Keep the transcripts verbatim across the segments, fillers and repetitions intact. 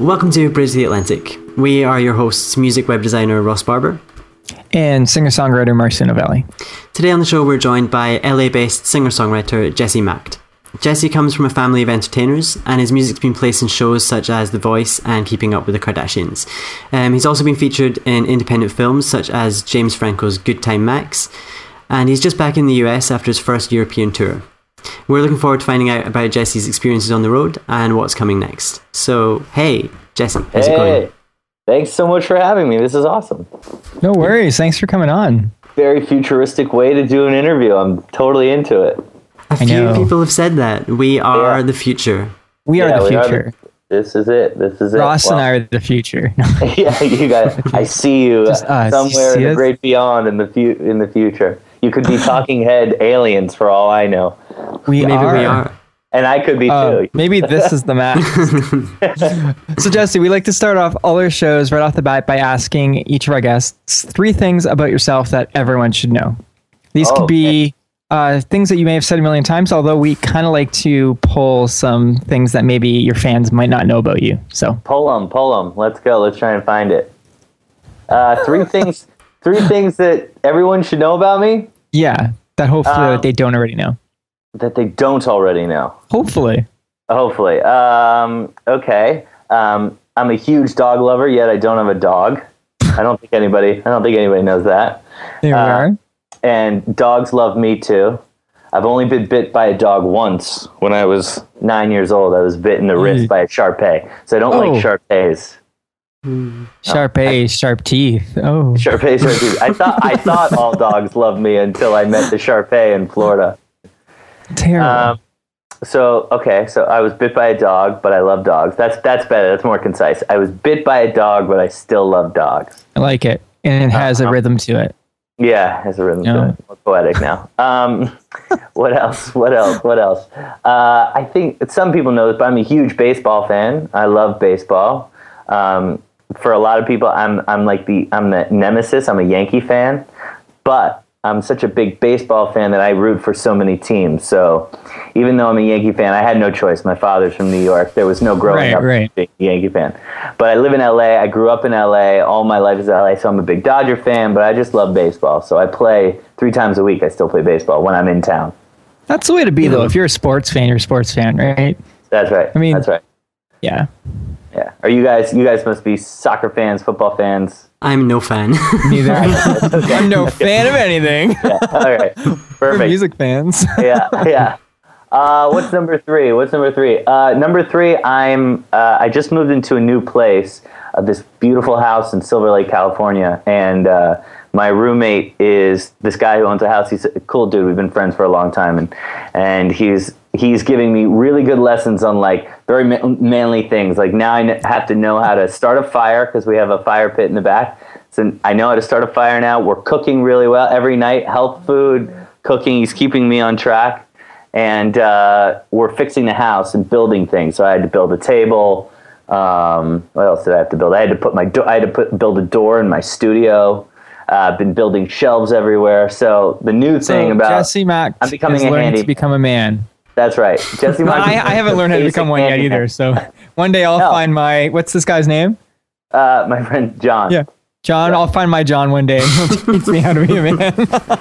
Welcome to Bridge the Atlantic. We are your hosts, music web designer Ross Barber. And singer-songwriter Marcia Novelli. Today on the show, we're joined by L A-based singer-songwriter Jesse Macht. Jesse comes from a family of entertainers, and his music's been placed in shows such as The Voice and Keeping Up with the Kardashians. Um, he's also been featured in independent films such as James Franco's Good Time Max, and he's just back in the U S after his first European tour. We're looking forward to finding out about Jesse's experiences on the road and what's coming next. So, hey, Jesse, how's hey. it going? Thanks so much for having me. This is awesome. No worries. Thanks for coming on. Very futuristic way to do an interview. I'm totally into it. A I few know. people have said that. We are yeah. the future. We yeah, are the future. Are the, this is it. This is it. Ross wow. and I are the future. No. yeah, you got it. I see you Just, uh, somewhere you in the great beyond in the fu- in the future. You could be talking head aliens for all I know. We Maybe are. we are. And I could be uh, too. Maybe this is the max. So, Jesse, we like to start off all our shows right off the bat by asking each of our guests three things about yourself that everyone should know. These oh, could be okay. uh, things that you may have said a million times, although we kind of like to pull some things that maybe your fans might not know about you. So pull them, pull them. Let's go. Let's try and find it. Uh, three things. Three things that everyone should know about me. Yeah, that hopefully um, they don't already know. That they don't already know. Hopefully. Hopefully. Um, okay. Um, I'm a huge dog lover, yet I don't have a dog. I don't think anybody. I don't think anybody knows that. There we uh, are. And dogs love me too. I've only been bit by a dog once when I was nine years old. I was bit in the wrist mm. by a Shar Pei, so I don't oh. like Shar Peis. Shar Pei, oh, sharp teeth. Oh, Shar Pei, sharp teeth. I thought I thought all dogs loved me until I met the Shar Pei in Florida. Terrible. Um, so okay, so I was bit by a dog, but I love dogs. That's that's better. That's more concise. I was bit by a dog, but I still love dogs. I like it, and it has uh-huh. a rhythm to it. Yeah, it has a rhythm no. to it. More poetic now. Um, what else? What else? What else? Uh, I think some people know this, but I'm a huge baseball fan. I love baseball. Um, for a lot of people, I'm I'm like the I'm the nemesis. I'm a Yankee fan, but I'm such a big baseball fan that I root for so many teams. So even though I'm a Yankee fan, I had no choice. My father's from New York. There was no growing right, up right. being a Yankee fan. But I live in L A. I grew up in L A. All my life is L A. So I'm a big Dodger fan, but I just love baseball. So I play three times a week. I still play baseball when I'm in town. That's the way to be, though. If you're a sports fan, you're a sports fan, right? That's right. I mean, that's right. Yeah. Yeah. Are you guys, you guys must be soccer fans, football fans. I'm no fan. Neither. Okay. I'm no fan of anything. Yeah. All right. Perfect. We're music fans. yeah, yeah. Uh, what's number three? What's number three? Uh, number three, I'm. Uh, I just moved into a new place, uh, this beautiful house in Silver Lake, California, and uh, my roommate is this guy who owns a house. He's a cool dude. We've been friends for a long time, and and he's. He's giving me really good lessons on like very manly things. Like now I have to know how to start a fire because we have a fire pit in the back. So I know how to start a fire now. We're cooking really well every night. Health food, cooking. He's keeping me on track. And uh, we're fixing the house and building things. So I had to build a table. Um, what else did I have to build? I had to put my do- I had to put build a door in my studio. I've uh, been building shelves everywhere. So the new so thing about Jesse Macht I'm becoming a handy to become a man. That's right. Jesse no, I, I haven't learned how to become one yet either. So one day I'll no. find my, what's this guy's name? Uh, my friend, John. Yeah. John, yeah. I'll find my John one day. He'll teach me how to be a man.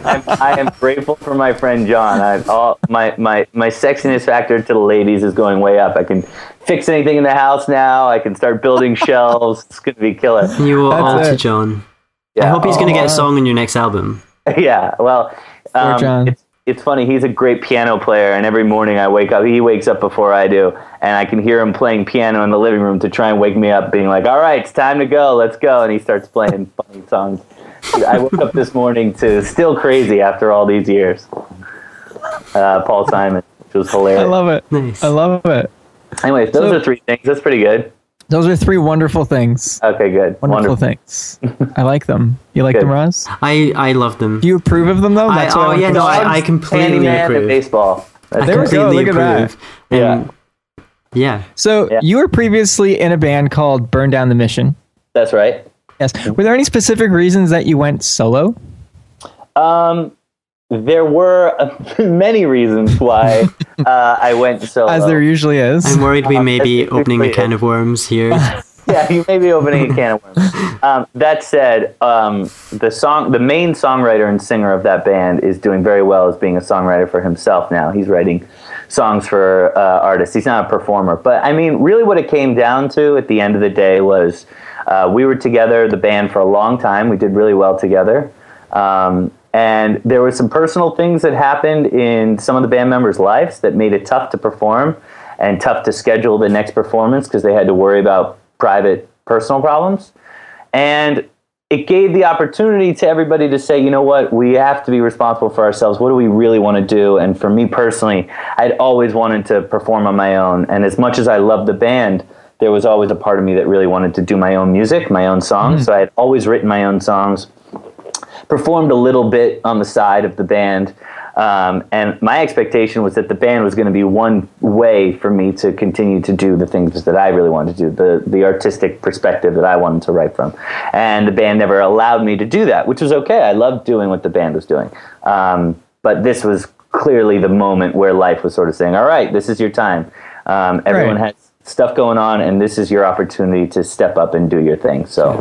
I'm, I am grateful for my friend, John. I've all, my, my, my sexiness factor to the ladies is going way up. I can fix anything in the house now. I can start building shelves. It's going to be killer. You will all to John. Yeah. I hope he's going to get a song on your next album. Yeah. Well, um, it's, it's funny, he's a great piano player, and every morning I wake up, he wakes up before I do, and I can hear him playing piano in the living room to try and wake me up, being like, all right, it's time to go, let's go, and he starts playing funny songs. I woke up this morning to Still Crazy After All These Years, uh, Paul Simon, which was hilarious. I love it. Nice. I love it. Anyways, those so, are three things. That's pretty good. Those are three wonderful things. Okay, good. Wonderful, wonderful. things. I like them. You like good. them, Roz? I, I love them. Do you approve of them, though? That's I, oh, I yeah, no, I, I completely Candyman approve. And baseball. That's I there completely we go. Look at that. And, yeah. Yeah. So yeah. you were previously in a band called Burn Down the Mission. That's right. Yes. Were there any specific reasons that you went solo? Um, there were many reasons why uh, I went solo. As there usually is. I'm worried we may um, be opening a can is. of worms here. Yeah, you may be opening a can of worms. Um, that said, um, the song, the main songwriter and singer of that band is doing very well as being a songwriter for himself now. He's writing songs for uh, artists. He's not a performer. But, I mean, really what it came down to at the end of the day was... Uh, we were together, the band, for a long time. We did really well together. Um, and there were some personal things that happened in some of the band members' lives that made it tough to perform and tough to schedule the next performance because they had to worry about private personal problems. And it gave the opportunity to everybody to say, you know what, we have to be responsible for ourselves. What do we really want to do? And for me personally, I'd always wanted to perform on my own. And as much as I loved the band, there was always a part of me that really wanted to do my own music, my own songs. Mm. So I had always written my own songs, performed a little bit on the side of the band. Um, and my expectation was that the band was going to be one way for me to continue to do the things that I really wanted to do, the, the artistic perspective that I wanted to write from. And the band never allowed me to do that, which was okay. I loved doing what the band was doing. Um, but this was clearly the moment where life was sort of saying, all right, this is your time. Um, everyone right. has stuff going on, and this is your opportunity to step up and do your thing. So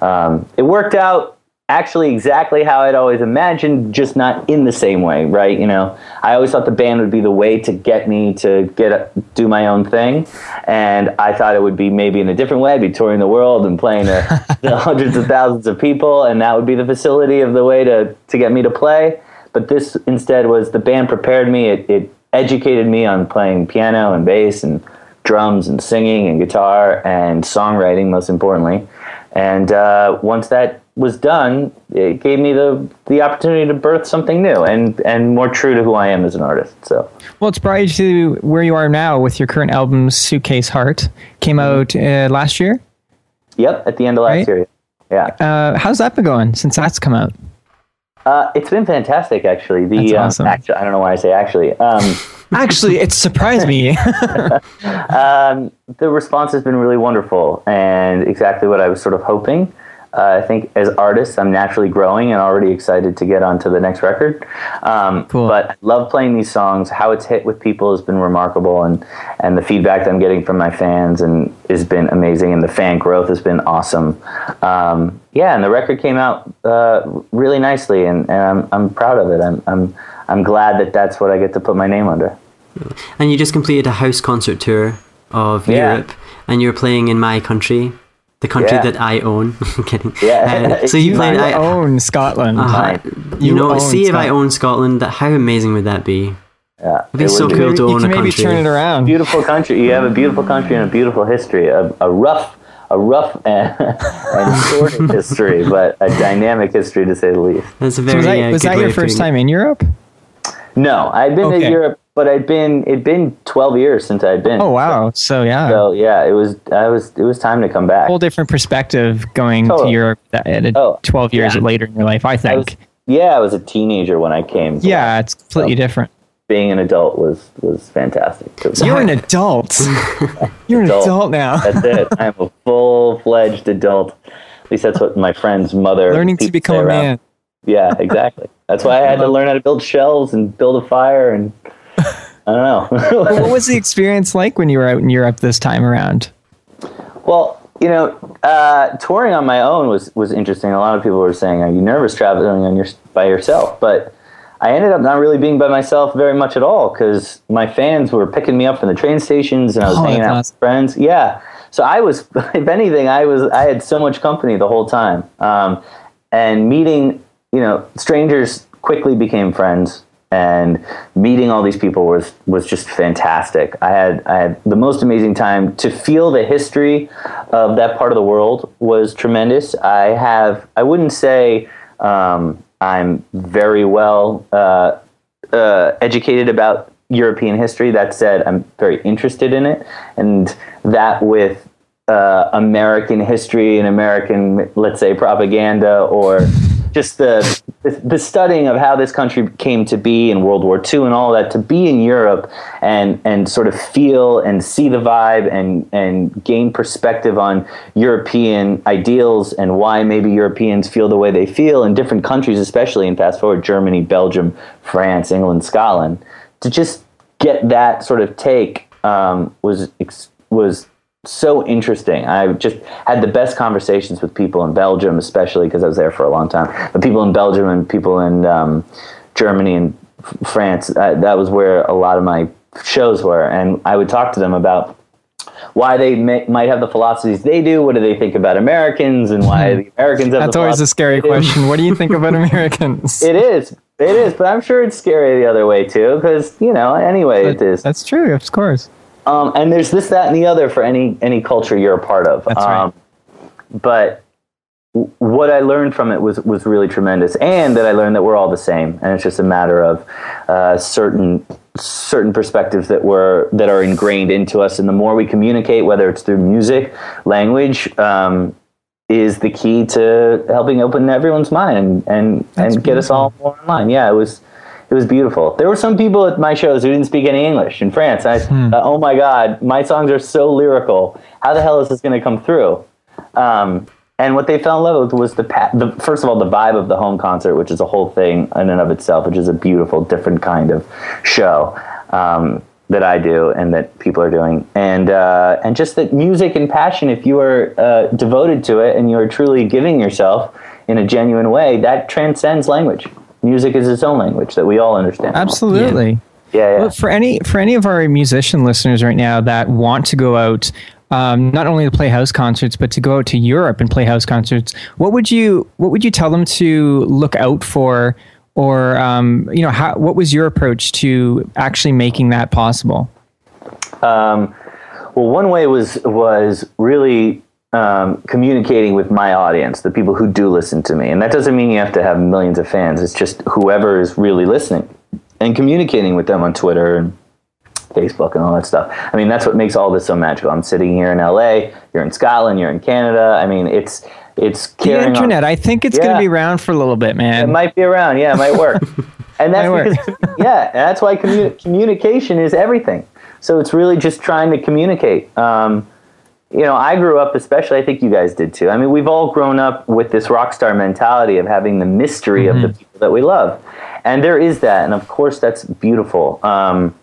um, it worked out actually exactly how I'd always imagined, just not in the same way, right? You know, I always thought the band would be the way to get me to get do my own thing, and I thought it would be maybe in a different way. I'd be touring the world and playing to you know, hundreds of thousands of people, and that would be the facility of the way to, to get me to play. But this instead was the band prepared me. It, it educated me on playing piano and bass and drums and singing and guitar and songwriting, most importantly. And uh, once that was done, it gave me the the opportunity to birth something new and, and more true to who I am as an artist. So, well, it's brought you to where you are now with your current album, Suitcase Heart. Came out uh, last year? Yep, at the end of last right? year. Yeah. Uh, how's that been going since that's come out? Uh, it's been fantastic, actually. The that's awesome. Um, actually, I don't know why I say actually. Um, actually, it surprised me. um, the response has been really wonderful and exactly what I was sort of hoping. Uh, I think as artists, I'm naturally growing and already excited to get onto the next record. Um, cool. But I love playing these songs. How it's hit with people has been remarkable, and, and the feedback that I'm getting from my fans and has been amazing, and the fan growth has been awesome. Um, yeah, and the record came out uh, really nicely, and, and I'm I'm proud of it. I'm I'm I'm glad that that's what I get to put my name under. And you just completed a house concert tour of yeah. Europe, and you're playing in my country. The country yeah. that I own. I'm kidding. Yeah. Uh, so you, you played. I own Scotland. Uh, you, you know, see Scotland. If I own Scotland, that how amazing would that be? Yeah, it'd be it so cool be. to you own a country. Maybe turn it around. Beautiful country. You have a beautiful country and a beautiful history. A, a rough, a rough and, and sordid history, but a dynamic history to say the least. That's a very. So was that, uh, was that your first time in Europe? No, I've been okay. to Europe. But I'd been it'd been twelve years since I'd been. Oh wow! So, so yeah. So yeah, it was I was it was time to come back. Whole different perspective going totally. to Europe at oh, twelve years yeah. later in your life. I think. I was, yeah, I was a teenager when I came. Yeah, it's completely so different. Being an adult was was fantastic. So you're an adult. You're an adult, adult now. That's it. I'm a full fledged adult. At least that's what my friend's mother. Learning to become a man. Yeah, exactly. That's why I had to learn how to build shelves and build a fire and. I don't know. What was the experience like when you were out in Europe this time around? Well, you know, uh, touring on my own was, was interesting. A lot of people were saying, are you nervous traveling on your, by yourself? But I ended up not really being by myself very much at all because my fans were picking me up from the train stations and I was oh, hanging out awesome. with friends. Yeah. So I was, if anything, I was I had so much company the whole time. Um, and meeting, you know, strangers quickly became friends. And meeting all these people was was just fantastic. I had I had the most amazing time. To feel the history of that part of the world was tremendous. I have I wouldn't say um, I'm very well uh, uh, educated about European history. That said, I'm very interested in it, and that with uh, American history and American, let's say, propaganda or just the the studying of how this country came to be in World War Two and all that, to be in Europe and and sort of feel and see the vibe and and gain perspective on European ideals and why maybe Europeans feel the way they feel in different countries, especially in fast forward Germany, Belgium, France, England, Scotland. To just get that sort of take um, was was so interesting. I just had the best conversations with people in Belgium, especially because I was there for a long time. But people in Belgium and people in um, Germany and France, uh, that was where a lot of my shows were. And I would talk to them about why they may, might have the philosophies they do, what do they think about Americans, and why the Americans have That's the always a scary question. What do you think about Americans? It is. It is, but I'm sure it's scary the other way, too, because, you know, anyway, but it is. That's true, of course. Um, and there's this, that, and the other for any any culture you're a part of. That's um, right. But w- what I learned from it was, was really tremendous, and that I learned that we're all the same, and it's just a matter of uh, certain certain perspectives that were that are ingrained into us, and the more we communicate, whether it's through music, language, um, is the key to helping open everyone's mind and and, and get us all more online. Yeah, it was it was beautiful. There were some people at my shows who didn't speak any English in France. I, hmm. uh, oh my God, my songs are so lyrical. How the hell is this going to come through? Um, and what they fell in love with was the, pa- the first of all the vibe of the home concert, which is a whole thing in and of itself, which is a beautiful, different kind of show. Um, that I do and that people are doing. And uh, and just that music and passion, if you are uh, devoted to it and you are truly giving yourself in a genuine way, that transcends language. Music is its own language that we all understand. Absolutely. Yeah. yeah, yeah. Well, for any for any of our musician listeners right now that want to go out, um, not only to play house concerts, but to go out to Europe and play house concerts, what would you what would you tell them to look out for? Or, um, you know, how, what was your approach to actually making that possible? Um, well, one way was was really um, communicating with my audience, the people who do listen to me. And that doesn't mean you have to have millions of fans. It's just whoever is really listening and communicating with them on Twitter and Facebook and all that stuff. I mean, that's what makes all this so magical. I'm sitting here in L A, you're in Scotland, you're in Canada. I mean, it's... It's the internet. On. I think it's yeah. going to be around for a little bit, man. It might be around. Yeah, it might work. And that's work. because yeah, that's why commu- communication is everything. So it's really just trying to communicate. Um, you know, I grew up, especially. I think you guys did too. I mean, we've all grown up with this rock star mentality of having the mystery mm-hmm. of the people that we love, and there is that, and of course, that's beautiful. Um,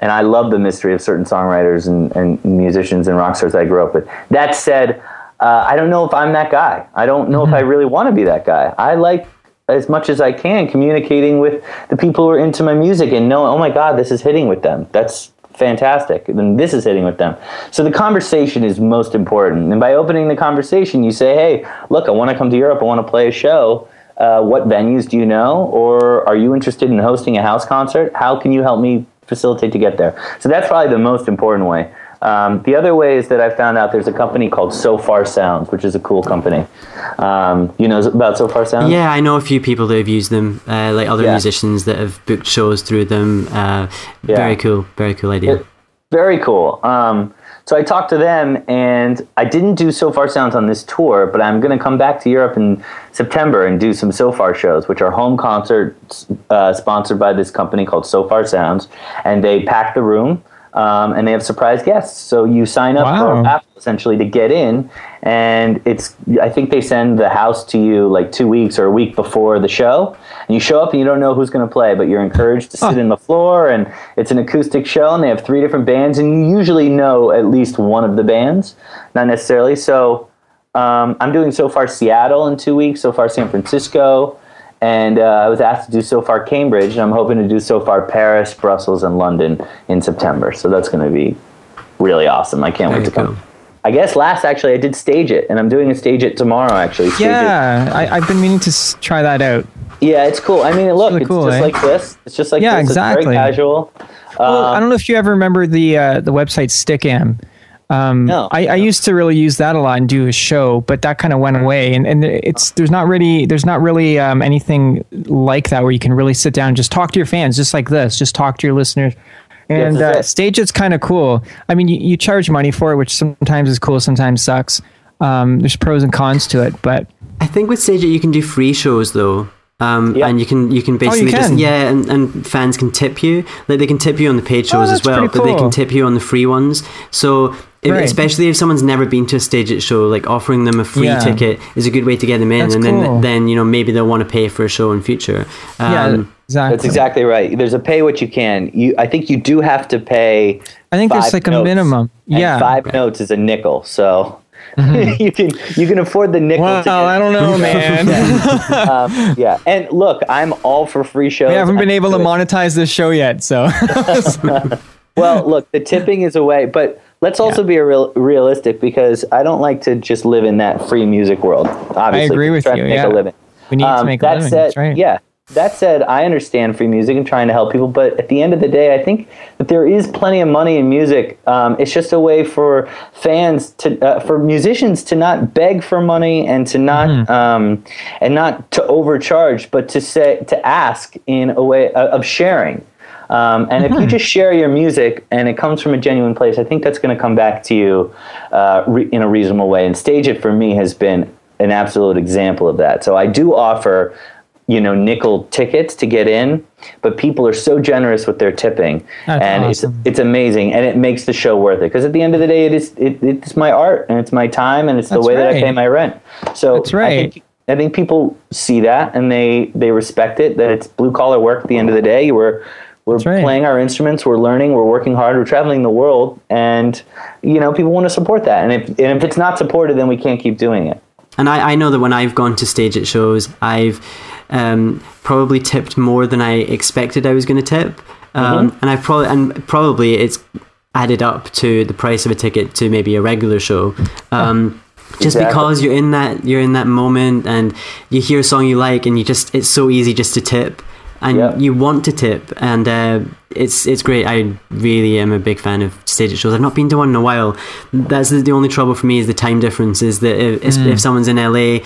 and I love the mystery of certain songwriters and, and musicians and rock stars I grew up with. That said. Uh, I don't know if I'm that guy. I don't know mm-hmm. if I really want to be that guy. I like, as much as I can, communicating with the people who are into my music and knowing, oh my God, this is hitting with them. That's fantastic. And this is hitting with them. So the conversation is most important. And by opening the conversation, you say, hey, look, I want to come to Europe. I want to play a show. Uh, what venues do you know? Or are you interested in hosting a house concert? How can you help me facilitate to get there? So that's probably the most important way. Um, the other way is that I found out there's a company called Sofar Sounds, which is a cool company. Um, you know about Sofar Sounds? Yeah, I know a few people that have used them, uh, like other yeah. musicians that have booked shows through them. Uh, yeah. Very cool, very cool idea. It, very cool. Um, so I talked to them, and I didn't do Sofar Sounds on this tour, but I'm going to come back to Europe in September and do some Sofar shows, which are home concerts uh, sponsored by this company called Sofar Sounds, and they pack the room. Um, and they have surprise guests. So you sign up wow. for a raffle, essentially, to get in. And it's, I think they send the house to you like two weeks or a week before the show. And you show up and you don't know who's going to play, but you're encouraged to sit oh. in the floor. And it's an acoustic show, and they have three different bands. And you usually know at least one of the bands, not necessarily. So um, I'm doing Sofar Seattle in two weeks, Sofar San Francisco. And uh, I was asked to do Sofar Cambridge, and I'm hoping to do Sofar Paris, Brussels, and London in September. So that's going to be really awesome. I can't there wait to come. Go. I guess last, actually, I did Stage It, and I'm doing a Stage It tomorrow, actually. Stage yeah, it. I, I've been meaning to try that out. Yeah, it's cool. I mean, look, it's, really cool, it's just eh? like this. It's just like yeah, this. Exactly. It's very casual. Well, um, I don't know if you ever remember the uh, the website Stickam. Um, no, I, no. I used to really use that a lot and do a show, but that kind of went away. And, and it's there's not really there's not really um, anything like that where you can really sit down and just talk to your fans, just like this, just talk to your listeners. And yes, uh, Stage It's kind of cool. I mean, you, you charge money for it, which sometimes is cool, sometimes sucks. Um, there's pros and cons to it, but I think with Stage It you can do free shows though. Um, yep. And you can you can basically oh, you can. just yeah, and, and fans can tip you. Like they can tip you on the paid shows oh, as well, cool. but they can tip you on the free ones. So if, right. especially if someone's never been to a Stage It show, like offering them a free yeah. ticket is a good way to get them in, that's and cool. then then you know maybe they'll want to pay for a show in future. Um, yeah, exactly. That's exactly right. There's a pay what you can. You I think you do have to pay. I think five there's like notes, a minimum. Yeah, and five notes is a nickel. So. Mm-hmm. you can you can afford the nickel. Well, I don't know, man. yeah. Um, yeah, and look, I'm all for free shows. We haven't been I'm able to it. monetize this show yet, so. Well, look, the tipping is a way, but let's also yeah. be real, realistic because I don't like to just live in that free music world. Obviously, I agree with you. To make yeah. a living. We need um, to make a that living. Said, That's right. Yeah. That said, I understand free music and trying to help people, but at the end of the day, I think that there is plenty of money in music. Um, it's just a way for fans to, uh, for musicians to not beg for money and to not, mm-hmm. um, and not to overcharge, but to say to ask in a way uh, of sharing. Um, and mm-hmm. if you just share your music and it comes from a genuine place, I think that's going to come back to you uh, re- in a reasonable way. And Stage It for me has been an absolute example of that. So I do offer. You know, nickel tickets to get in, but people are so generous with their tipping, That's and awesome. it's it's amazing, and it makes the show worth it. Because at the end of the day, it is it, it's my art, and it's my time, and it's the That's way right. that I pay my rent. So That's right. I think I think people see that, and they they respect it. That it's blue collar work. At the end of the day, we're we're right. playing our instruments, we're learning, we're working hard, we're traveling the world, and you know, people want to support that. And if and if it's not supported, then we can't keep doing it. And I, I know that when I've gone to Stage It shows, I've um, probably tipped more than I expected I was going to tip, um, mm-hmm. and I probably and probably it's added up to the price of a ticket to maybe a regular show, um, just exactly. because you're in that you're in that moment and you hear a song you like and you just it's so easy just to tip and yep. you want to tip and uh, it's it's great. I really am a big fan of Stage It shows. I've not been to one in a while. That's the only trouble for me is the time difference. Is that if, mm. if someone's in L A.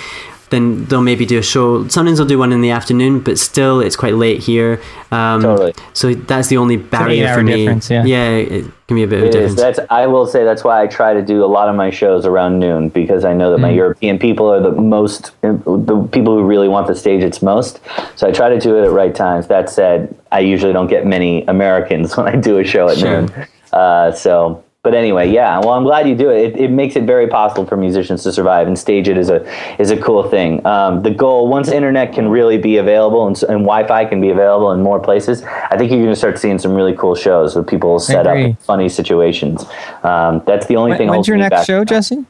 Then they'll maybe do a show. Sometimes they'll do one in the afternoon, but still it's quite late here. Um, totally. So that's the only barrier for me. Yeah. yeah, it can be a bit it of a difference. That's, I will say that's why I try to do a lot of my shows around noon because I know that mm. my European people are the most, the people who really want the Stage It's most. So I try to do it at right times. That said, I usually don't get many Americans when I do a show at sure. noon. Uh, so... But anyway, yeah. Well, I'm glad you do it. It, it makes it very possible for musicians to survive, and Stage It is a is a cool thing. Um, the goal, once internet can really be available and, and Wi-Fi can be available in more places, I think you're going to start seeing some really cool shows where people set up in funny situations. Um, that's the only when, thing. When's your next show, Jesse?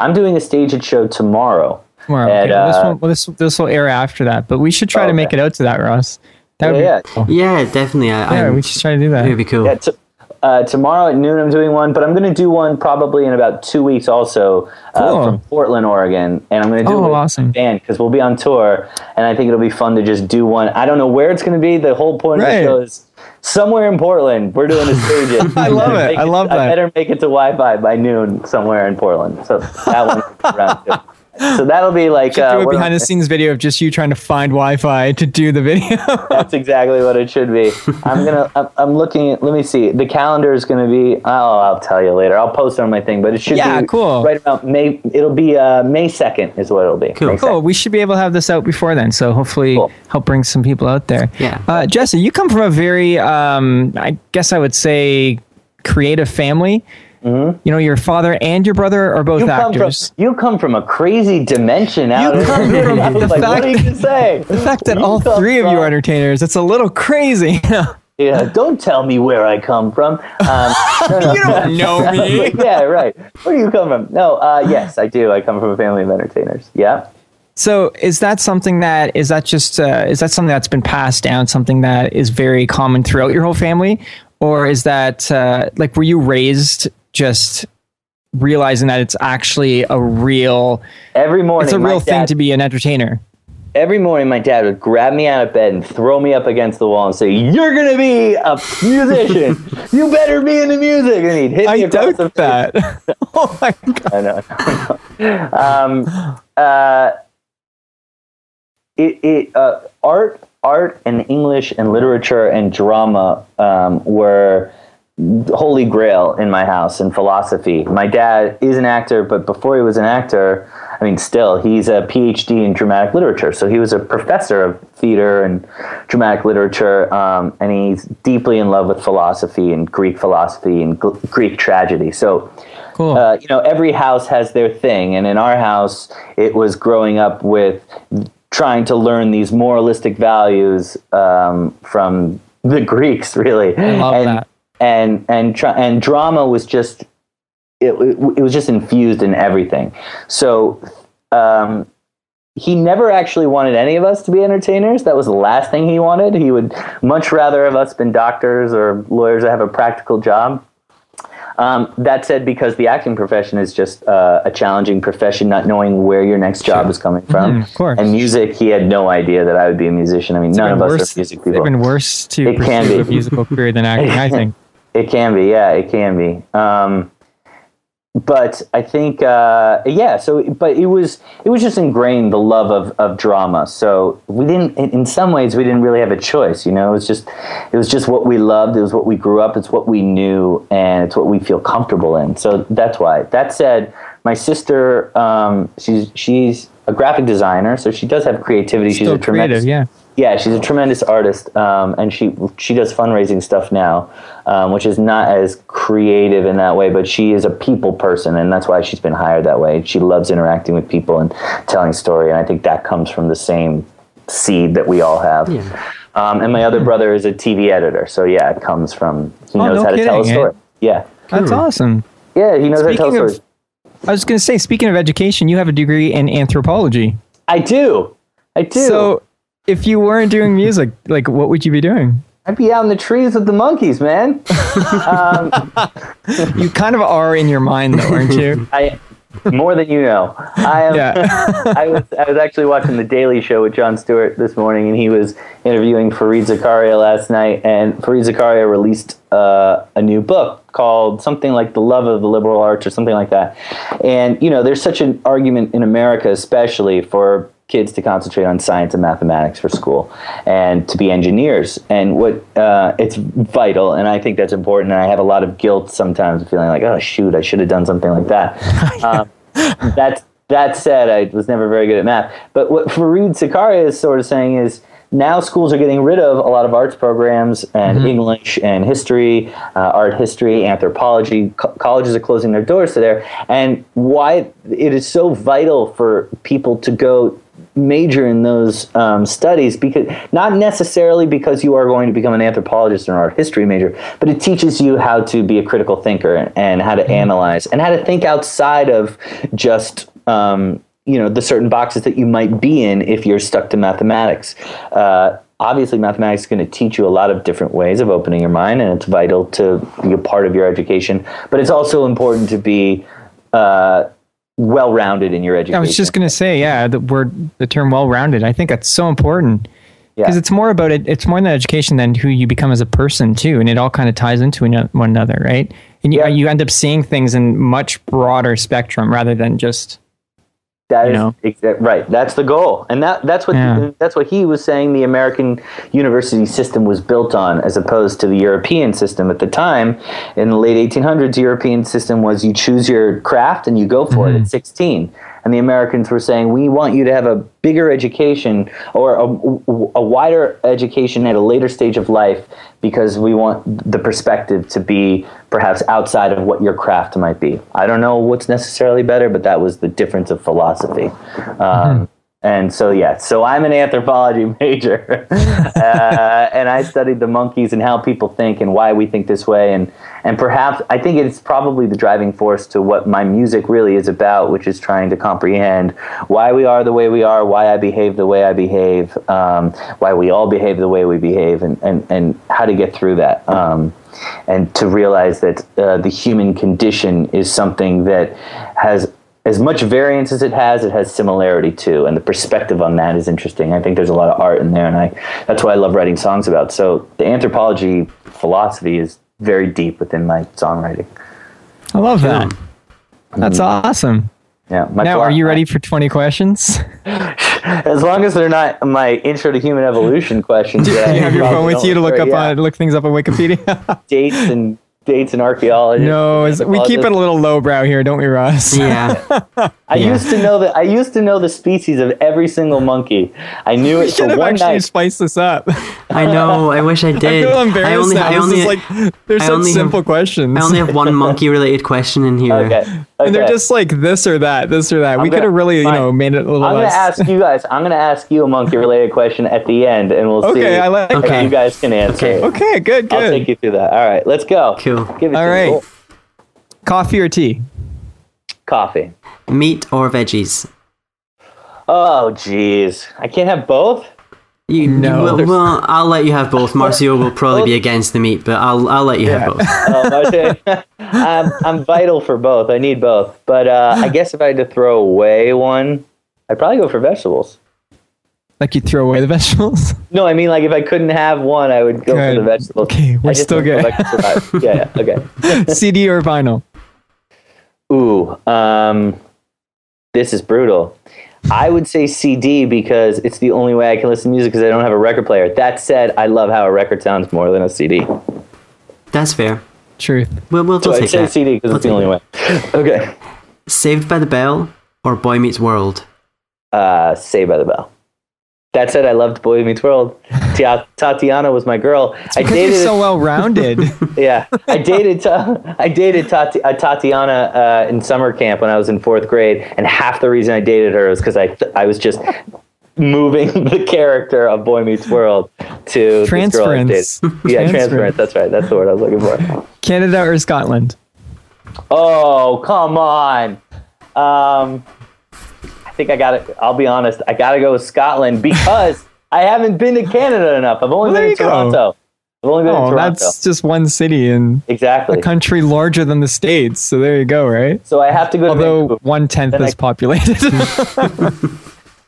I'm doing a Stage It show tomorrow. Tomorrow. At, okay. well, this, won't, well, this this will air after that, but we should try okay. to make it out to that, Ross. That yeah, would be cool. yeah, definitely. I, yeah, I'm, we should try to do that. It would be cool. Yeah, t- Uh, tomorrow at noon I'm doing one, but I'm going to do one probably in about two weeks also uh, cool. from Portland, Oregon, and I'm going to do oh, it with awesome. my band because we'll be on tour, and I think it'll be fun to just do one. I don't know where it's going to be. The whole point right. of the show is somewhere in Portland. We're doing a Stage It. I love it. I love it, that. I better make it to Wi-Fi by noon somewhere in Portland. So that one around too. So that'll be like uh, do a behind the scenes video of just you trying to find Wi-Fi to do the video. That's exactly what it should be. I'm gonna. I'm, I'm looking. At, let me see. The calendar is gonna be. Oh, I'll tell you later. I'll post it on my thing, but it should yeah, be cool. right about May. It'll be uh, May second is what it'll be. Cool. Cool. We should be able to have this out before then. So hopefully, cool. help bring some people out there. Yeah. Uh, Jesse, you come from a very, um, I guess I would say, creative family. Mm-hmm. You know, your father and your brother are both you actors. From, you come from a crazy dimension out you of come from I was the like, fact, what are you saying? The fact that you all three from, of you are entertainers, it's a little crazy. yeah, don't tell me where I come from. Um, no, no. You don't know me. yeah, right. Where do you come from? No, uh, yes, I do. I come from a family of entertainers. Yeah. So is that something that, is that just, uh, is that something that's been passed down, something that is very common throughout your whole family? Or is that, uh, like, were you raised... just realizing that it's actually a real every morning it's a real dad, thing to be an entertainer every morning my dad would grab me out of bed and throw me up against the wall and say, "You're going to be a musician. You better be into music." And he'd hit me. I doubt the that. Oh my God. I know. I know. Um, uh, it, it, uh, art, art and English and literature and drama um, were holy grail in my house, and philosophy. My dad is an actor, but before he was an actor, I mean, still, he's a P H D in dramatic literature. So he was a professor of theater and dramatic literature, um, and he's deeply in love with philosophy and Greek philosophy and G- Greek tragedy. So, cool. uh, you know, every house has their thing, and in our house, it was growing up with trying to learn these moralistic values um, from the Greeks, really. I love and, that. And and tra- and drama was just it, it. It was just infused in everything. So um, he never actually wanted any of us to be entertainers. That was the last thing he wanted. He would much rather have us been doctors or lawyers that have a practical job. Um, that said, because the acting profession is just uh, a challenging profession, not knowing where your next job sure. is coming from. Mm, of course. And music, he had no idea that I would be a musician. I mean, it's none of us worse, are music people. It's been worse to it pursue a musical career than acting, I think. It can be, yeah, it can be. Um, but I think, uh, yeah. So, but it was it was just ingrained, the love of, of drama. So we didn't, in some ways, we didn't really have a choice. You know, it was just it was just what we loved. It was what we grew up. It's what we knew, and it's what we feel comfortable in. So that's why. That said, my sister, um, she's she's a graphic designer, so she does have creativity. Still she's a tremendous, creative, yeah. Yeah, she's a tremendous artist, um, and she she does fundraising stuff now, um, which is not as creative in that way, but she is a people person, and that's why she's been hired that way. She loves interacting with people and telling story, and I think that comes from the same seed that we all have. Yeah. Um, and my other brother is a T V editor, so yeah, it comes from, he knows oh, no how kidding. to tell a story. Yeah. That's awesome. Yeah, he knows speaking how to tell of, stories. I was going to say, speaking of education, you have a degree in anthropology. I do. I do. So, if you weren't doing music, like, what would you be doing? I'd be out in the trees with the monkeys, man. um, you kind of are in your mind, though, aren't you? I more than you know. I am. Yeah. I was I was actually watching The Daily Show with Jon Stewart this morning, and he was interviewing Fareed Zakaria last night. And Fareed Zakaria released uh, a new book called something like The Love of the Liberal Arts or something like that. And you know, there's such an argument in America, especially for kids to concentrate on science and mathematics for school and to be engineers, and what uh, it's vital, and I think that's important, and I have a lot of guilt sometimes feeling like, oh shoot, I should have done something like that. um, that, that said, I was never very good at math, but what Fareed Zakaria is sort of saying is now schools are getting rid of a lot of arts programs and mm-hmm. English and history, uh, art history, anthropology. Co- colleges are closing their doors to there, and why it is so vital for people to go major in those um, studies, because not necessarily because you are going to become an anthropologist or an art history major, but it teaches you how to be a critical thinker and, and how to analyze and how to think outside of just um, you know, the certain boxes that you might be in if you're stuck to mathematics. Uh, obviously, mathematics is going to teach you a lot of different ways of opening your mind, and it's vital to be a part of your education. But it's also important to be Uh, well-rounded in your education. I was just going to say, yeah, the word, the term well-rounded, I think that's so important because yeah. it's more about it. It's more than education than who you become as a person too. And it all kind of ties into one another, right? And you, yeah. you end up seeing things in much broader spectrum rather than just, that you is know. Exa- right. That's the goal. And that, that's what, yeah. he, that's what he was saying the American university system was built on, as opposed to the European system at the time. In the late eighteen hundreds, the European system was you choose your craft and you go for mm-hmm. it at sixteen. And the Americans were saying, we want you to have a bigger education or a, a wider education at a later stage of life, because we want the perspective to be perhaps outside of what your craft might be. I don't know what's necessarily better, but that was the difference of philosophy. Um, mm-hmm. And so, yeah, so I'm an anthropology major, uh, and I studied the monkeys and how people think and why we think this way. And, and perhaps I think it's probably the driving force to what my music really is about, which is trying to comprehend why we are the way we are, why I behave the way I behave, um, why we all behave the way we behave, and, and, and how to get through that. Um, and to realize that uh, the human condition is something that has as much variance as it has, it has similarity too, and the perspective on that is interesting. I think there's a lot of art in there, and I that's what I love writing songs about. So the anthropology philosophy is very deep within my songwriting. I love that. Mm-hmm. That's awesome. Yeah. My now, are you ready for twenty questions? As long as they're not my Intro to Human Evolution questions. You have your phone with you to look up yeah. on look things up on Wikipedia. Dates and. Dates and archaeology. No, is, we keep it a little lowbrow here, don't we, Ross? Yeah. I yeah. used to know that. I used to know the species of every single monkey. I knew we it. Should for have one actually night. Spiced this up. I know. I wish I did. I feel embarrassed I only, now. I only, this is like there's I such simple have, questions. I only have one monkey-related question in here, okay. Okay. And they're just like this or that, this or that. I'm we could have really, fine. you know, made it a little. I'm less. gonna ask you guys. I'm gonna ask you a monkey-related question at the end, and we'll okay, see I like if okay. you guys can answer. Okay. okay, good, good. I'll take you through that. All right, let's go. Cool. All right. Cool. Coffee or tea? Coffee. Meat or veggies? Oh, jeez. I can't have both? You know. Well, well, I'll let you have both. Marcio will probably be against the meat, but I'll I'll let you yeah. have both. Oh, Marcio. I'm, I'm vital for both. I need both. But uh, I guess if I had to throw away one, I'd probably go for vegetables. Like you throw away the vegetables? No, I mean like if I couldn't have one, I would go good. for the vegetables. Okay, we're still good. yeah, yeah, okay. C D or vinyl? Ooh, um, this is brutal. I would say C D because it's the only way I can listen to music because I don't have a record player. That said, I love how a record sounds more than a C D. That's fair. Truth. We'll, we'll, we'll so take I'd say that. C D because we'll it's the only way. Okay. Saved by the Bell or Boy Meets World? Uh, Saved by the Bell. That said, I loved Boy Meets World. Tatiana was my girl. It's I dated you're so well-rounded. yeah, I dated ta- I dated Tati- uh, Tatiana uh, in summer camp when I was in fourth grade, and half the reason I dated her was because I th- I was just moving the character of Boy Meets World to transference. This girl I dated. Yeah, transference. That's right. That's the word I was looking for. Canada or Scotland? Oh, come on. Um. I think I got it. I'll be honest. I got to go with Scotland because I haven't been to Canada enough. I've only well, been to Toronto. Go. I've only been oh, to Toronto. That's just one city in exactly. a country larger than the States. So there you go, right? So I have to go Although to Although one-tenth then is I... populated.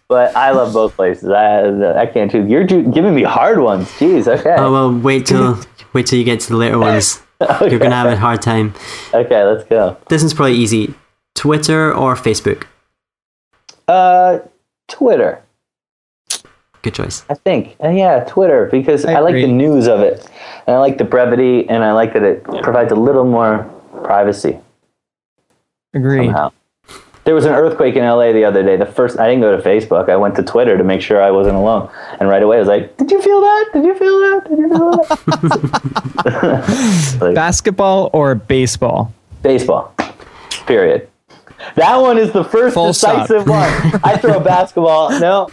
But I love both places. I, I can't choose. You're giving me hard ones. Jeez, okay. Oh, well, wait till, wait till you get to the later ones. Okay. You're going to have a hard time. Okay, let's go. This is probably easy. Twitter or Facebook? Uh, Twitter. Good choice. I think. Uh, yeah, Twitter, because I, I like the news of it. And I like the brevity, and I like that it yeah. provides a little more privacy. Agreed. Somehow. There was an earthquake in L A the other day. The first, I didn't go to Facebook. I went to Twitter to make sure I wasn't alone. And right away I was like, did you feel that? Did you feel that? Did you feel that? Like, basketball or baseball? Baseball. Period. That one is the first Full decisive one. I throw basketball. No,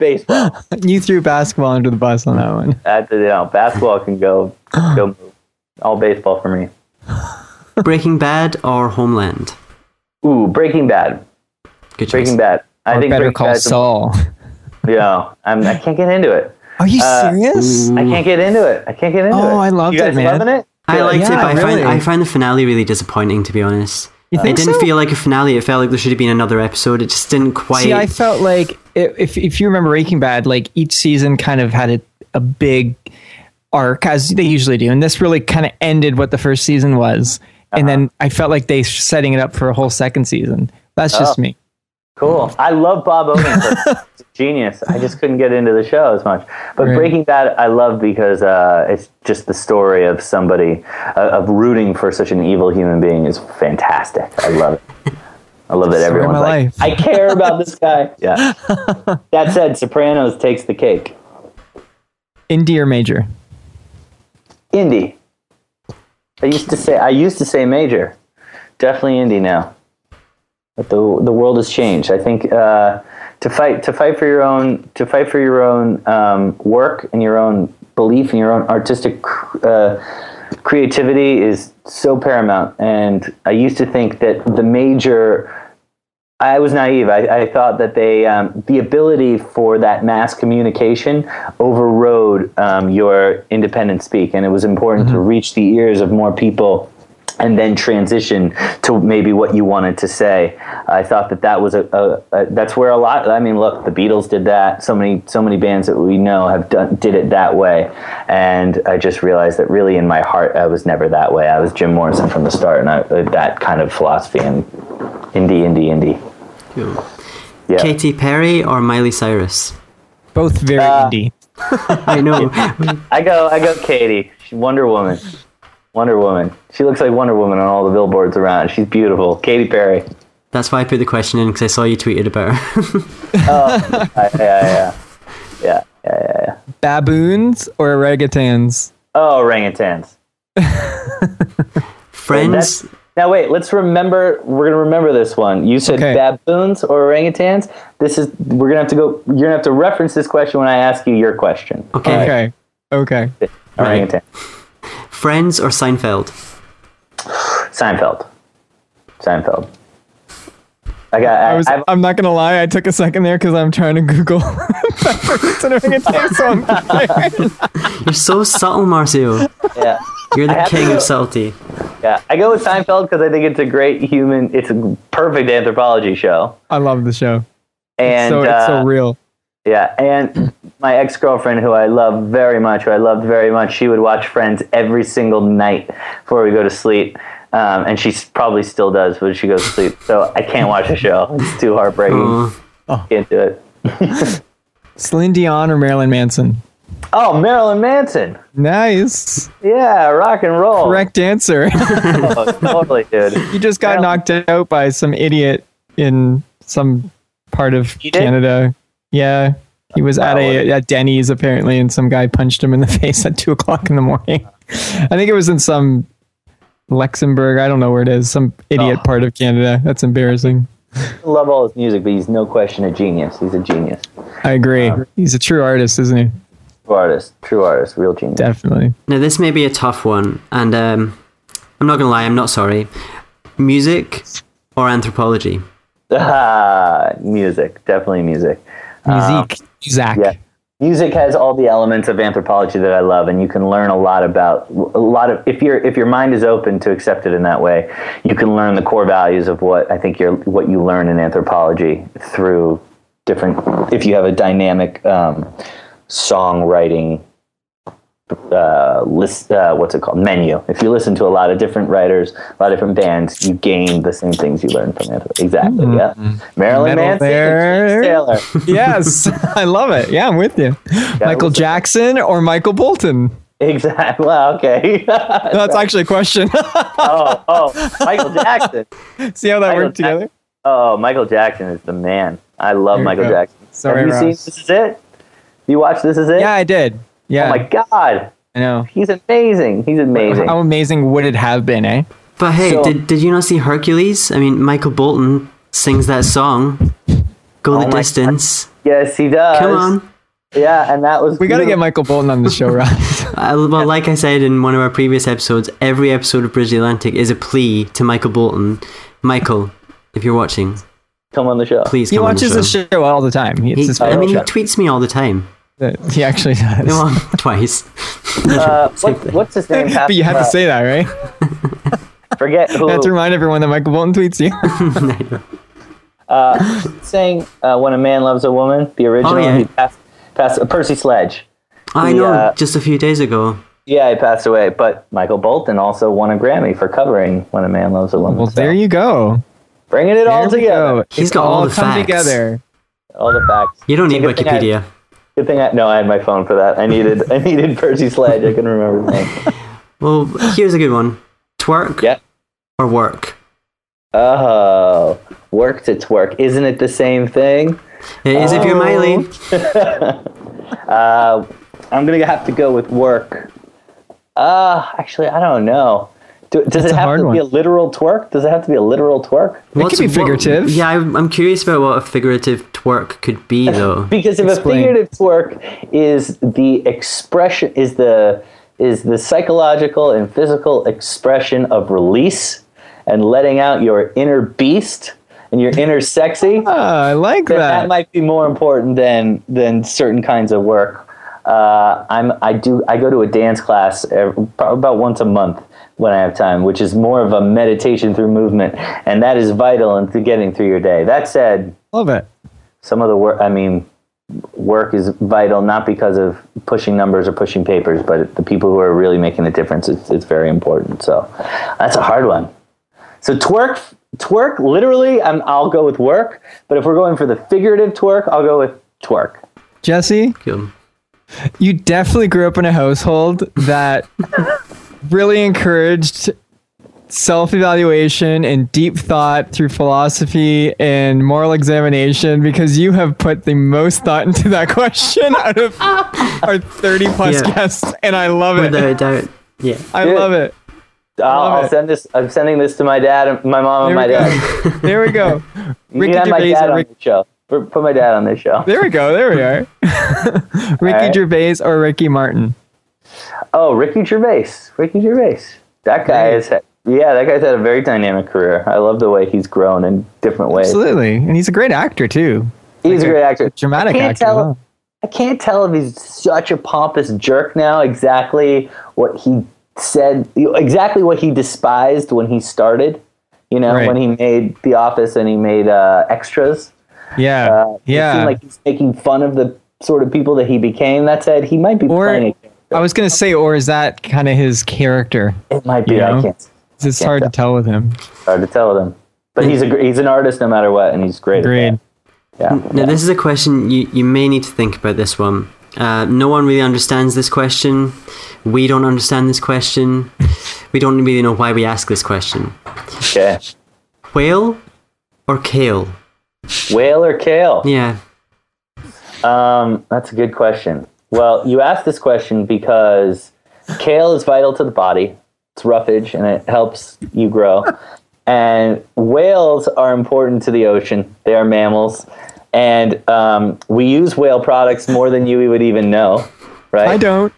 baseball. You threw basketball under the bus on that one. That's, you know, basketball can go, go move. All baseball for me. Breaking Bad or Homeland? Ooh, Breaking Bad. Good choice. Breaking Bad. I or think Better Call Saul. Yeah, I'm, I can't get into it. Are you uh, serious? I can't get into it. I can't get into oh, it. Oh, I loved you guys it, man. Loving it? I liked yeah, it, but really. I, find, I find the finale really disappointing, to be honest. It didn't so? feel like a finale. It felt like there should have been another episode. It just didn't quite. See, I felt like if if you remember Breaking Bad, like each season kind of had a, a big arc as they usually do, and this really kind of ended what the first season was. Uh-huh. And then I felt like they were setting it up for a whole second season. That's oh, just me. Cool. I love Bob Odenkirk. He's a genius. I just couldn't get into the show as much. But right. Breaking Bad, I love because uh, it's just the story of somebody uh, of rooting for such an evil human being is fantastic. I love it. I love that everyone's like, I care about this guy. Yeah. That said, Sopranos takes the cake. Indie or major? Indie. I used to say I used to say major. Definitely indie now. But the the world has changed. I think uh, to fight to fight for your own to fight for your own um, work and your own belief and your own artistic uh, creativity is so paramount. And I used to think that the major. I was naive. I, I thought that they um, the ability for that mass communication overrode um, your independent speak, and it was important mm-hmm. to reach the ears of more people and then transition to maybe what you wanted to say. I thought that that was a, a, a that's where a lot, I mean, look, the Beatles did that. So many, so many bands that we know have done, did it that way. And I just realized that really in my heart, I was never that way. I was Jim Morrison from the start, and I, that kind of philosophy, and indie, indie, indie. Cool. Yeah. Katy Perry or Miley Cyrus? Both very uh, indie. I know. I go, I go Katy. Wonder Woman. Wonder Woman. She looks like Wonder Woman on all the billboards around. She's beautiful. Katy Perry. That's why I put the question in, because I saw you tweeted about her. Oh, yeah, yeah, yeah, yeah, yeah, yeah. Baboons or orangutans? Oh, orangutans. Friends. Wait, now wait, let's remember. We're gonna remember this one. You said okay. Baboons or orangutans. This is. We're gonna have to go. You're gonna have to reference this question when I ask you your question. Okay. Right. Okay. Okay. Orangutan. Right. Friends or Seinfeld? Seinfeld. Seinfeld. I got. I, I was, I'm not gonna lie. I took a second there because I'm trying to Google. You're so subtle, Marcio. Yeah. You're the king of subtlety. Yeah, I go with Seinfeld because I think it's a great human. It's a perfect anthropology show. I love the show. And it's so, uh, it's so real. Yeah, and my ex-girlfriend, who I love very much, who I loved very much, she would watch Friends every single night before we go to sleep, um, and she probably still does when she goes to sleep. So I can't watch the show; it's too heartbreaking. Oh. Oh. Can't do it. Celine Dion or Marilyn Manson? Oh, Marilyn Manson. Nice. Yeah, rock and roll. Correct answer. Oh, totally, dude. You just got Marilyn- knocked out by some idiot in some part of Canada. Yeah, he was at a at Denny's apparently, and some guy punched him in the face at two o'clock in the morning. I think it was in some Luxembourg. I don't know where it is. Some idiot oh. part of Canada. That's embarrassing. I love all his music, but he's no question a genius. He's a genius. I agree. Um, he's a true artist, isn't he? True artist. True artist. Real genius. Definitely. Now, this may be a tough one, and um, I'm not going to lie. I'm not sorry. Music or anthropology? Ah, music. Definitely music. Music, um, Zach. Yeah. Music has all the elements of anthropology that I love, and you can learn a lot about a lot of if your if your mind is open to accept it in that way, you can learn the core values of what I think you're what you learn in anthropology through different. If you have a dynamic um, songwriting uh, list, uh, what's it called? Menu. If you listen to a lot of different writers, a lot of different bands, you gain the same things you learn from anthropology. Exactly. Mm-hmm. Yeah. Marilyn Manson and Taylor. Yes, I love it. Yeah, I'm with you. Yeah, Michael Jackson or Michael Bolton? Exactly. Well, okay. That's actually a question. oh, oh, Michael Jackson. See how that Michael worked together? Jack- oh, Michael Jackson is the man. I love there Michael Jackson. Sorry, Have you Ross. seen This Is It? You watched This Is It? Yeah, I did. Yeah. Oh my God! I know he's amazing. He's amazing. How amazing would it have been, eh? But hey, so, did did you not see Hercules? I mean, Michael Bolton sings that song, "Go oh the Distance." God. Yes, he does. Come on. Yeah, and that was. We got to get Michael Bolton on the show, right? I, well, like I said in one of our previous episodes, every episode of Bridge the Atlantic is a plea to Michael Bolton. Michael, if you're watching, come on the show. Please, come he watches on the, show. the show all the time. He, he, I mean, show. he tweets me all the time. He actually does. No, twice. Uh, what, what's his name? But you have about? to say that, right? Forget who. You have to remind everyone that Michael Bolton tweets you. uh, saying uh, When a Man Loves a Woman, the original. Oh, yeah. He passed, passed, uh, Percy Sledge. I he, know, uh, just a few days ago. Yeah, he passed away. But Michael Bolton also won a Grammy for covering When a Man Loves a Woman. Well, so. there you go. Bringing it there all together. Go. He's it's got all, all the come facts. together. All the facts. You don't need Wikipedia. I, Good thing I no, I had my phone for that. I needed I needed Percy Sledge. I couldn't remember his name. Well, here's a good one: twerk, yeah. or work. Oh, work to twerk. Isn't it the same thing? It is oh. if you're Miley. uh, I'm gonna have to go with work. Uh actually, I don't know. Do, does That's it have to one. be a literal twerk? Does it have to be a literal twerk? Well, it could be figurative. What, yeah, I'm, I'm curious about what a figurative twerk could be, though. Because if Explain. a figurative twerk is the expression, is the is the psychological and physical expression of release and letting out your inner beast and your inner sexy. Oh, I like that. That might be more important than than certain kinds of work. uh, I'm I do I go to a dance class every, about once a month when I have time, which is more of a meditation through movement, and that is vital in th- getting through your day. That said, love it. Some of the work, I mean, work is vital, not because of pushing numbers or pushing papers, but the people who are really making a difference. It's, it's very important. So that's a hard one. So twerk, twerk. Literally, I'm, I'll go with work. But if we're going for the figurative twerk, I'll go with twerk. Jesse, yeah. You definitely grew up in a household that really encouraged self-evaluation and deep thought through philosophy and moral examination, because you have put the most thought into that question out of our thirty plus yeah. guests, and I love it. Without a doubt. Yeah, I Dude, love it. I'll, love I'll it. send this. I'm sending this to my dad, and my mom, and there my dad. There we go. Ricky Gervais, my dad on Rick- the show. Put my dad on this show. There we go. There we are. Ricky right. Gervais or Ricky Martin? Oh, Ricky Gervais. Ricky Gervais. That guy right. is. Yeah, that guy's had a very dynamic career. I love the way he's grown in different ways. Absolutely. And he's a great actor, too. He's like a great actor. A dramatic I actor. Tell, well. I can't tell if he's such a pompous jerk now, exactly what he said, exactly what he despised when he started, you know, right. when he made The Office and he made uh, Extras. Yeah, uh, yeah. It seemed like he's making fun of the sort of people that he became. That said, he might be or, playing a character. I was going to say, or is that kind of his character? It might be, you know? I can't It's hard tell. to tell with him. Hard to tell with him, but he's a he's an artist no matter what, and he's great. Great. Yeah. Now yeah. this is a question you you may need to think about this one. Uh, no one really understands this question. We don't understand this question. We don't really know why we ask this question. Okay. Whale or kale? Whale or kale? Yeah. Um, that's a good question. Well, you asked this question because kale is vital to the body. It's roughage and it helps you grow. And whales are important to the ocean. They are mammals. And um, we use whale products more than you would even know, right? I don't.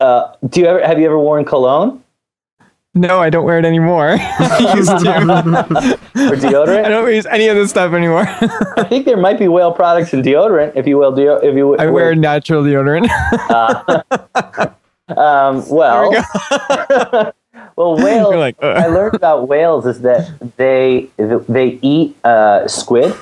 Uh, do you ever have you ever worn cologne? No, I don't wear it anymore. I used to. Or deodorant? I don't use any of this stuff anymore. I think there might be whale products and deodorant if you will deo- if you w- I wear, wear natural deodorant. uh, Um, well, we well, whales, like, uh. I learned about whales is that they, they eat, uh, squid,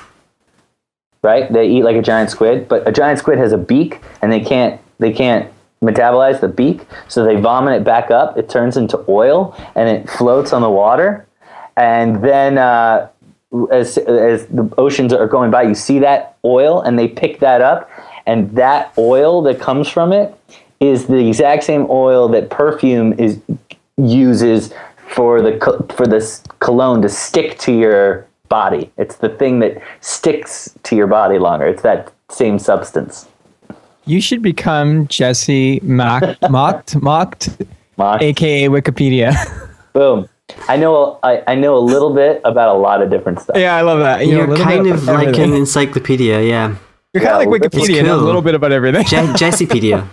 right? They eat like a giant squid, but a giant squid has a beak and they can't, they can't metabolize the beak. So they vomit it back up. It turns into oil and it floats on the water. And then, uh, as, as the oceans are going by, you see that oil and they pick that up, and that oil that comes from it is the exact same oil that perfume is uses for the for this cologne to stick to your body. It's the thing that sticks to your body longer. It's that same substance. You should become Jesse Macht, Macht, Macht, Macht, aka Wikipedia. Boom. I know I, I know a little bit about a lot of different stuff. Yeah, I love that. You You're know, kind of like everything. An encyclopedia, yeah. You're yeah, kind of like Wikipedia, cool. Know a little bit about everything. Je- Jessepedia.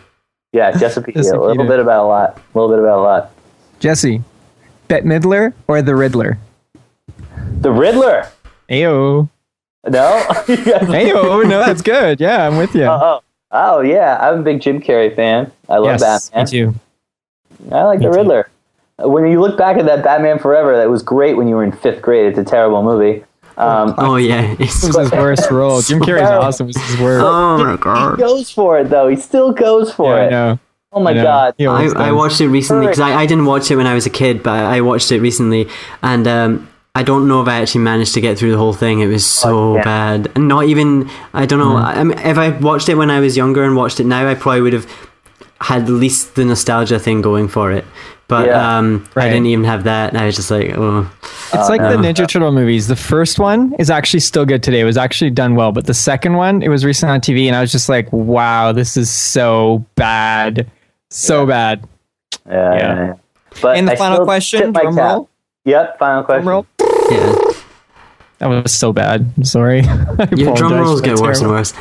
Yeah, Jessica, Jessica a little Peter. bit about a lot. A little bit about a lot. Jesse, Bette Midler or the Riddler? The Riddler. Ayo. No? Ayo, no, that's good. Yeah, I'm with you. Oh, oh. oh, yeah. I'm a big Jim Carrey fan. I love yes, Batman. Me too. I like me the Riddler. Too. When you look back at that Batman Forever, that was great when you were in fifth grade. It's a terrible movie. Um, oh yeah, this was his worst role. Jim Carrey's awesome. This is his worst. Oh my god, he goes for it though. He still goes for yeah, it. I know. Oh my I know. god, I, I watched it recently because I, I didn't watch it when I was a kid, but I watched it recently, and um, I don't know if I actually managed to get through the whole thing. It was so oh, yeah. bad. Not even I don't know. Mm. I mean, if I watched it when I was younger and watched it now, I probably would have had at least the nostalgia thing going for it. But yeah. um, right. I didn't even have that, and I was just like, oh. It's like no. the Ninja Turtle movies. The first one is actually still good today. It was actually done well. But the second one, it was recently on T V, and I was just like, wow, this is so bad. So yeah. bad. Yeah. yeah. yeah. But and the I final question, drum roll. Yep, final question. Drum roll. Yeah. That was so bad. I'm sorry. Your drum rolls get worse and worse.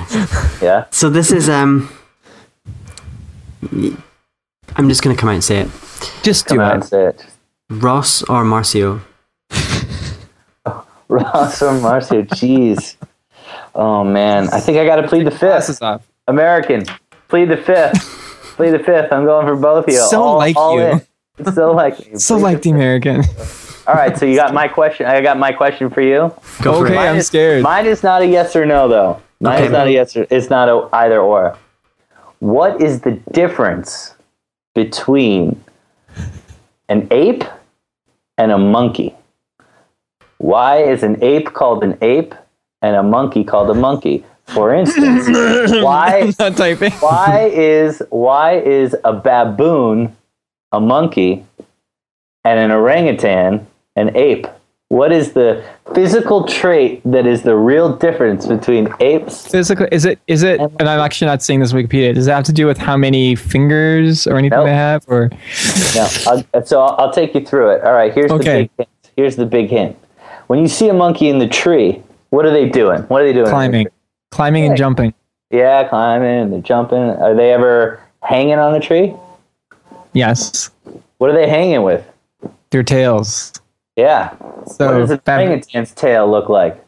Yeah. So this is... um. I'm just going to come out and say it. Just come do out it. And say it. Ross or Marcio? oh, Ross or Marcio? Jeez. Oh man, I think I got to plead the fifth. American. Plead the fifth. Plead the fifth. I'm going for both of you. So all, like all you. In. So like you. So like the American. All right, so you got my question. I got my question for you. Go okay, for I'm is, scared. Mine is not a yes or no, though. Mine okay. is not a yes or it's not a either or. What is the difference between an ape and a monkey? Why is an ape called an ape and a monkey called a monkey? For instance, why not typing. why is why is a baboon a monkey and an orangutan an ape? What is the physical trait that is the real difference between apes? Physical is it is it? And, and I'm actually not seeing this on Wikipedia. Does it have to do with how many fingers or anything nope. they have? Or no. I'll, so I'll, I'll take you through it. All right. Here's okay. the big hint. Here's the big hint. When you see a monkey in the tree, what are they doing? What are they doing? Climbing, climbing yeah. and jumping. Yeah, climbing and jumping. Are they ever hanging on a tree? Yes. What are they hanging with? Their tails. Yeah. So what does a orangutan's tail look like?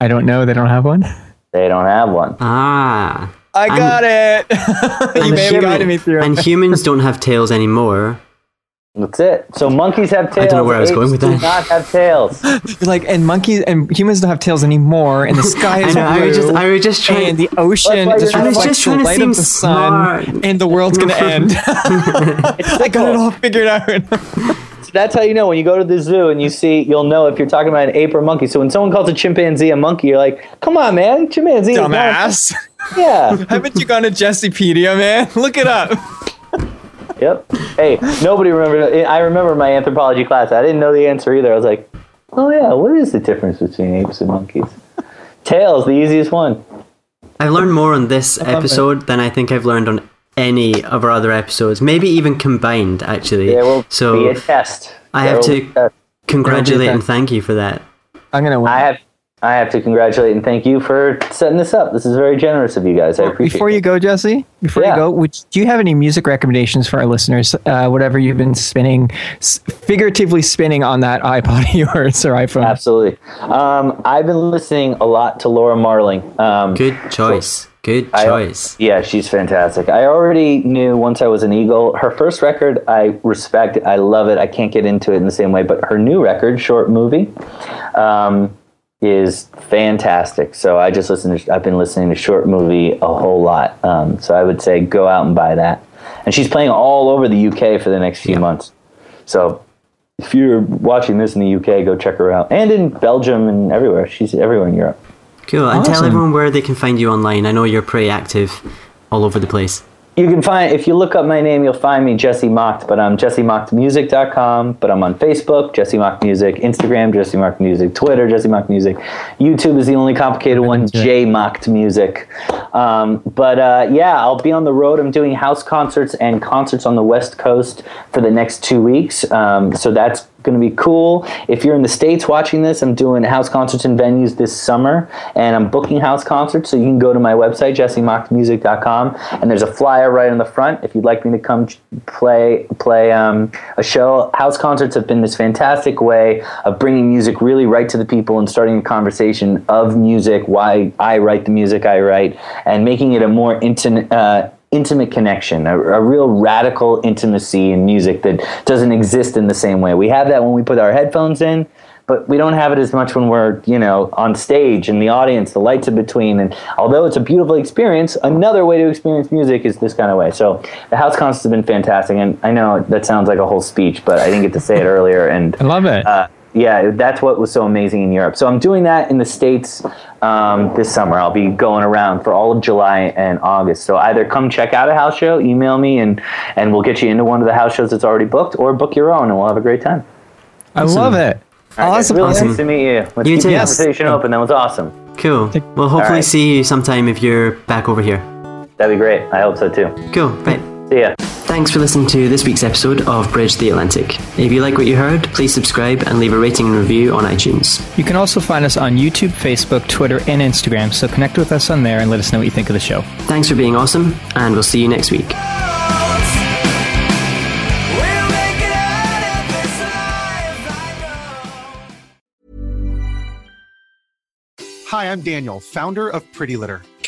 I don't know. They don't have one? They don't have one. Ah. I and, got it. You may human, have gotten me through. And humans don't have tails anymore. That's it. So monkeys have tails. I don't know where I was going with that. Apes do not have tails. Like, and monkeys and humans don't have tails anymore. And the sky is I know, blue. I was just, I was just trying. And the ocean just reflects the light of the smart. sun. And the world's gonna end. I got it all figured out. So that's how you know when you go to the zoo and you see, you'll know if you're talking about an ape or monkey. So when someone calls a chimpanzee a monkey, you're like, "Come on, man, chimpanzee." Dumbass. Yeah. Haven't you gone to Jessepedia, man? Look it up. Yep. Hey, nobody remembered. I remember my anthropology class. I didn't know the answer either. I was like, oh, yeah, what is the difference between apes and monkeys? Tails, the easiest one. I've learned more on this episode than I think I've learned on any of our other episodes, maybe even combined, actually. There will so be a test. I there have to congratulate and thank you for that. I'm going to win. I have, I have to congratulate and thank you for setting this up. This is very generous of you guys. I appreciate it. Before you go, Jesse, before yeah. you go, would, do you have any music recommendations for our listeners? Uh, whatever you've been spinning, s- figuratively spinning on that iPod of yours or iPhone. Absolutely. Um, I've been listening a lot to Laura Marling. Um, Good choice. So Good choice. I, yeah, she's fantastic. I already knew Once I Was an Eagle. Her first record, I respect. I love it. I can't get into it in the same way, but her new record, Short Movie, um, is fantastic. So I just listened to, I've been listening to Short Movie a whole lot. Um, so I would say go out and buy that. And she's playing all over the U K for the next few yeah. months. So if you're watching this in the U K, go check her out. And in Belgium and everywhere. She's everywhere in Europe. Cool. And awesome. Tell everyone where they can find you online. I know you're pretty active all over the place. You can find, if you look up my name, you'll find me, Jesse Macht, but I'm Jesse Mocked Music dot com, but I'm on Facebook, Jesse Macht Music, Instagram, Jesse Macht Music, Twitter, Jesse Macht Music, YouTube is the only complicated one, J Macht Music. Um, but uh, yeah, I'll be on the road. I'm doing house concerts and concerts on the West Coast for the next two weeks, um, so that's going to be cool. If you're in the States watching this, I'm doing house concerts and venues this summer, and I'm booking house concerts, so you can go to my website, Jesse Mocked Music dot com, and there's a flyer right on the front if you'd like me to come play play um, a show. House concerts have been this fantastic way of bringing music really right to the people and starting a conversation of music, why I write the music I write, and making it a more intimate uh, intimate connection, a, a real radical intimacy in music that doesn't exist in the same way. We have that when we put our headphones in, but we don't have it as much when we're, you know, on stage in the audience, the lights in between. And although it's a beautiful experience, another way to experience music is this kind of way. So the house concerts have been fantastic. And I know that sounds like a whole speech, but I didn't get to say it earlier. And I love it. Uh, yeah, that's what was so amazing in Europe. So I'm doing that in the States um, this summer. I'll be going around for all of July and August. So either come check out a house show, email me, and, and we'll get you into one of the house shows that's already booked, or book your own, and we'll have a great time. I awesome. love it. All right, awesome. It's really awesome. Nice to meet you. Let's you keep the conversation yes. open. That was awesome. Cool. Well, hopefully right. see you sometime if you're back over here. That'd be great. I hope so, too. Cool. Right. See ya. Thanks for listening to this week's episode of Bridge the Atlantic. If you like what you heard, please subscribe and leave a rating and review on iTunes. You can also find us on YouTube, Facebook, Twitter, and Instagram, so connect with us on there and let us know what you think of the show. Thanks for being awesome, and we'll see you next week. Hi, I'm Daniel, founder of Pretty Litter.